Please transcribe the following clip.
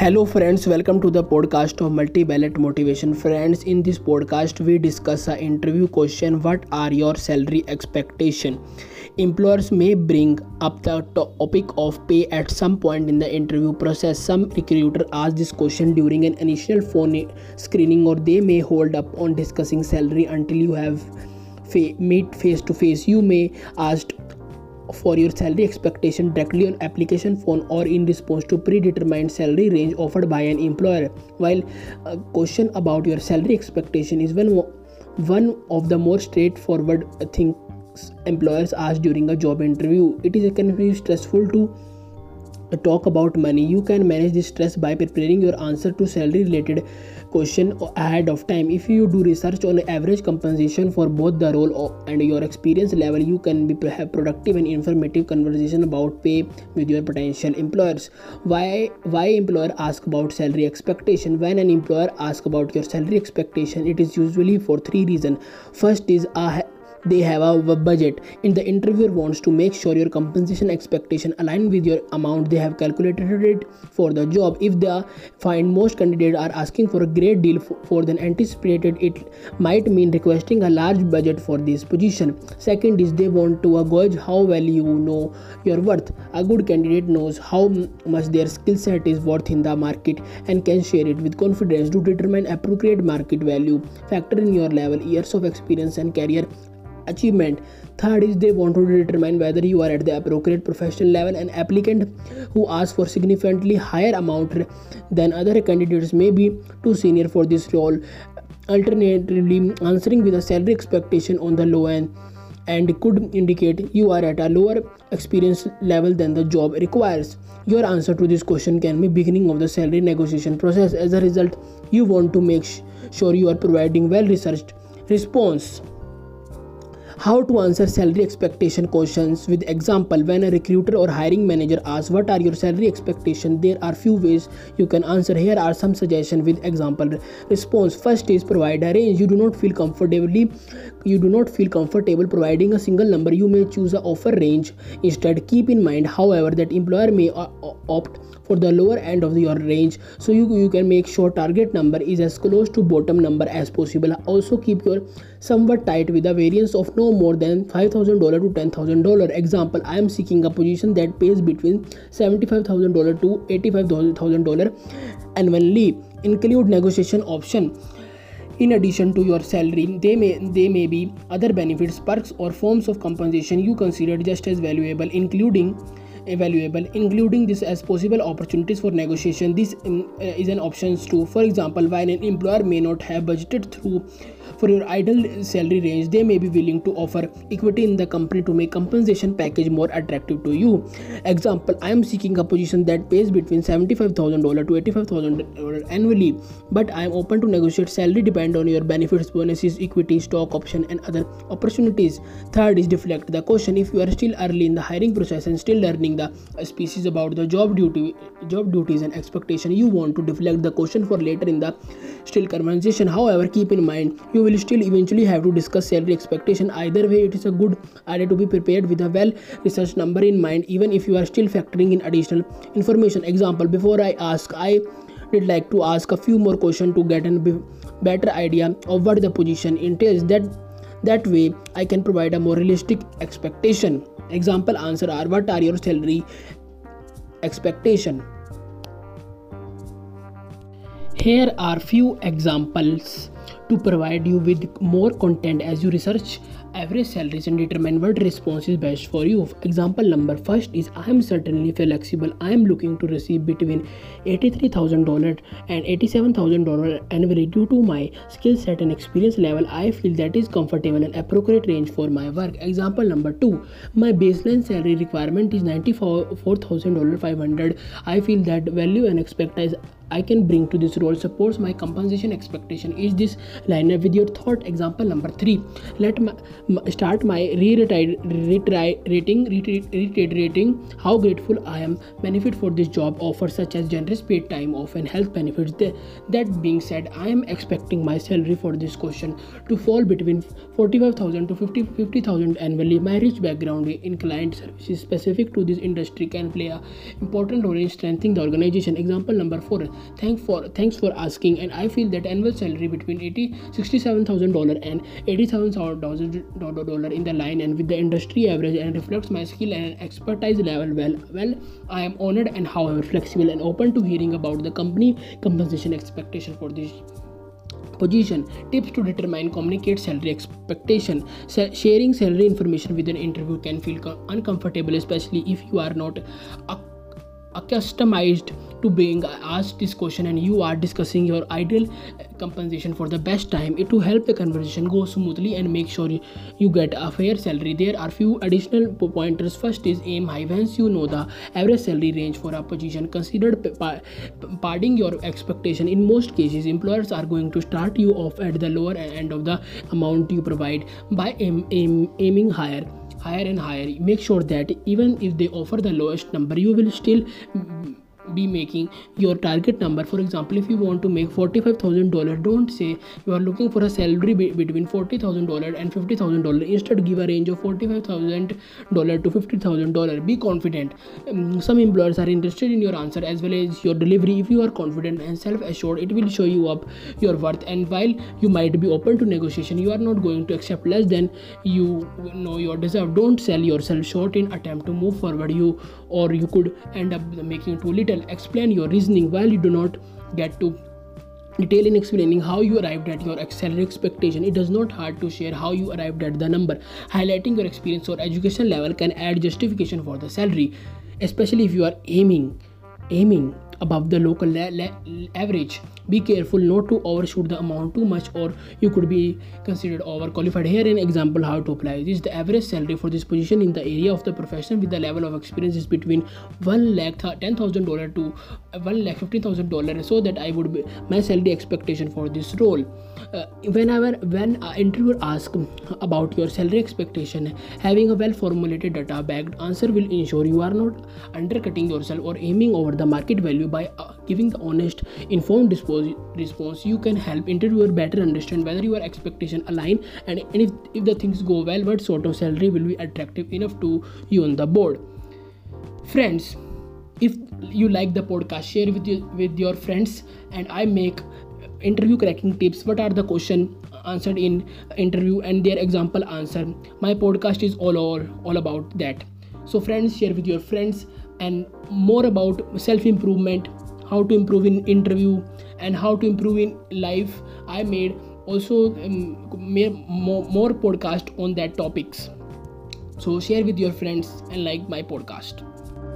Hello friends, welcome to the podcast of Multi-Ballot Motivation. Friends, in this podcast we discuss the interview question, what are your salary expectation? Employers may bring up the topic of pay at some point in the interview process. Some recruiter ask this question during an initial phone screening, or they may hold up on discussing salary until you have meet face to face. You may ask for your salary expectation directly on application form or in response to predetermined salary range offered by an employer. While a question about your salary expectation is one of the more straightforward things employers ask during a job interview, it can be stressful to talk about money. You can manage this stress by preparing your answer to salary related question ahead of time. If you do research on average compensation for both the role and your experience level, you can have productive and informative conversation about pay with your potential employers. Why employer ask about salary expectation? When an employer asks about your salary expectation, it is usually for three reasons. First is they have a budget. In the interviewer wants to make sure your compensation expectation align with your amount they have calculated it for the job. If they find most candidates are asking for a great deal for than anticipated, it might mean requesting a large budget for this position. Second is they want to gauge how well you know your worth. A good candidate knows how much their skill set is worth in the market and can share it with confidence. To determine appropriate market value, factor in your level, years of experience and career achievement. Third is they want to determine whether you are at the appropriate professional level. An applicant who asks for significantly higher amount than other candidates may be too senior for this role. Alternatively, answering with a salary expectation on the low end and could indicate you are at a lower experience level than the job requires. Your answer to this question can be beginning of the salary negotiation process. As a result, you want to make sure you are providing well-researched response. How to answer salary expectation questions with example. When a recruiter or hiring manager asks what are your salary expectation, there are few ways you can answer. Here are some suggestions with example response. First is provide a range. You do not feel comfortable providing a single number. You may choose an offer range instead. Keep in mind, however, that employer may opt for the lower end of your range, so you can make sure target number is as close to bottom number as possible. Also keep your somewhat tight with a variance of no more than $5,000 to $10,000. Example, I am seeking a position that pays between $75,000 to $85,000 annually. Include negotiation option. In addition to your salary, there may be other benefits, perks or forms of compensation you consider just as valuable, including this as possible opportunities for negotiation. This is an option too. For example, while an employer may not have budgeted through for your ideal salary range, they may be willing to offer equity in the company to make compensation package more attractive to you. Example, I am seeking a position that pays between $75,000 to $85,000 annually, but I am open to negotiate salary depend on your benefits, bonuses, equity, stock option and other opportunities. Third is deflect the question. If you are still early in the hiring process and still learning the species about the job duties and expectation, you want to deflect the question for later in the still conversation. However, keep in mind you will still eventually have to discuss salary expectation. Either way, it is a good idea to be prepared with a well-researched number in mind, even if you are still factoring in additional information. Example, before I did like to ask a few more questions to get a better idea of what the position entails. That way, I can provide a more realistic expectation. Example answer are, what are your salary expectation? Here are few examples to provide you with more content as you research average salaries and determine what response is best for you. Example number first is, I am certainly flexible. I am looking to receive between $83,000 and $87,000 annually. Due to my skill set and experience level, I feel that is comfortable and appropriate range for my work. Example number two, my baseline salary requirement is $94,500. I feel that value and expect is I can bring to this role supports my compensation expectation. Is this liner with your thought? Example number 3. Let me start my reiterating how grateful I am. Benefit for this job offer such as generous paid time off and health benefits. That being said, I am expecting my salary for this question to fall between 45,000 to 50,000 annually. My rich background in client services specific to this industry can play an important role in strengthening the organization. Example number 4. Thanks for asking, and I feel that annual salary between $67,000 and $87,000 in the line and with the industry average and reflects my skill and expertise level well. I am honored and however flexible and open to hearing about the company compensation expectation for this position. Tips to determine communicate salary expectation. Sharing salary information with an interview can feel uncomfortable, especially if you are not accustomed to being asked this question and you are discussing your ideal compensation for the best time. To help the conversation go smoothly and make sure you get a fair salary, there are few additional pointers. First is aim high. Once you know the average salary range for a position, consider padding your expectation. In most cases, employers are going to start you off at the lower end of the amount you provide. By aiming higher and higher, make sure that even if they offer the lowest number, you will still be making your target number. For example, if you want to make $45,000, don't say you are looking for a salary between $40,000 and $50,000. Instead, give a range of $45,000 to $50,000. Be confident. Some employers are interested in your answer as well as your delivery. If you are confident and self-assured, it will show you up your worth. And while you might be open to negotiation, you are not going to accept less than you know you deserve. Don't sell yourself short in attempt to move forward. You could end up making too little. Explain your reasoning. While you do not get to detail in explaining how you arrived at your salary expectation, it does not hard to share how you arrived at the number. Highlighting your experience or education level can add justification for the salary, especially if you are aiming above the local average. Be careful not to overshoot the amount too much, or you could be considered overqualified. Here an example how to apply this. The average salary for this position in the area of the profession with the level of experience is between $110,000 to $115,000, so that I would be my salary expectation for this role. When an interviewer asks about your salary expectation, having a well-formulated data-backed answer will ensure you are not undercutting yourself or aiming over the market value. By giving the honest, informed response, you can help interviewer better understand whether your expectation align, and if the things go well, what sort of salary will be attractive enough to you on the board. Friends, if you like the podcast, share with your friends. And I make interview cracking tips. What are the question answered in interview and their example answer? My podcast is all about that. So friends, share with your friends, and more about self-improvement, how to improve in interview and how to improve in life. I made also more podcast on that topics. So share with your friends and like my podcast.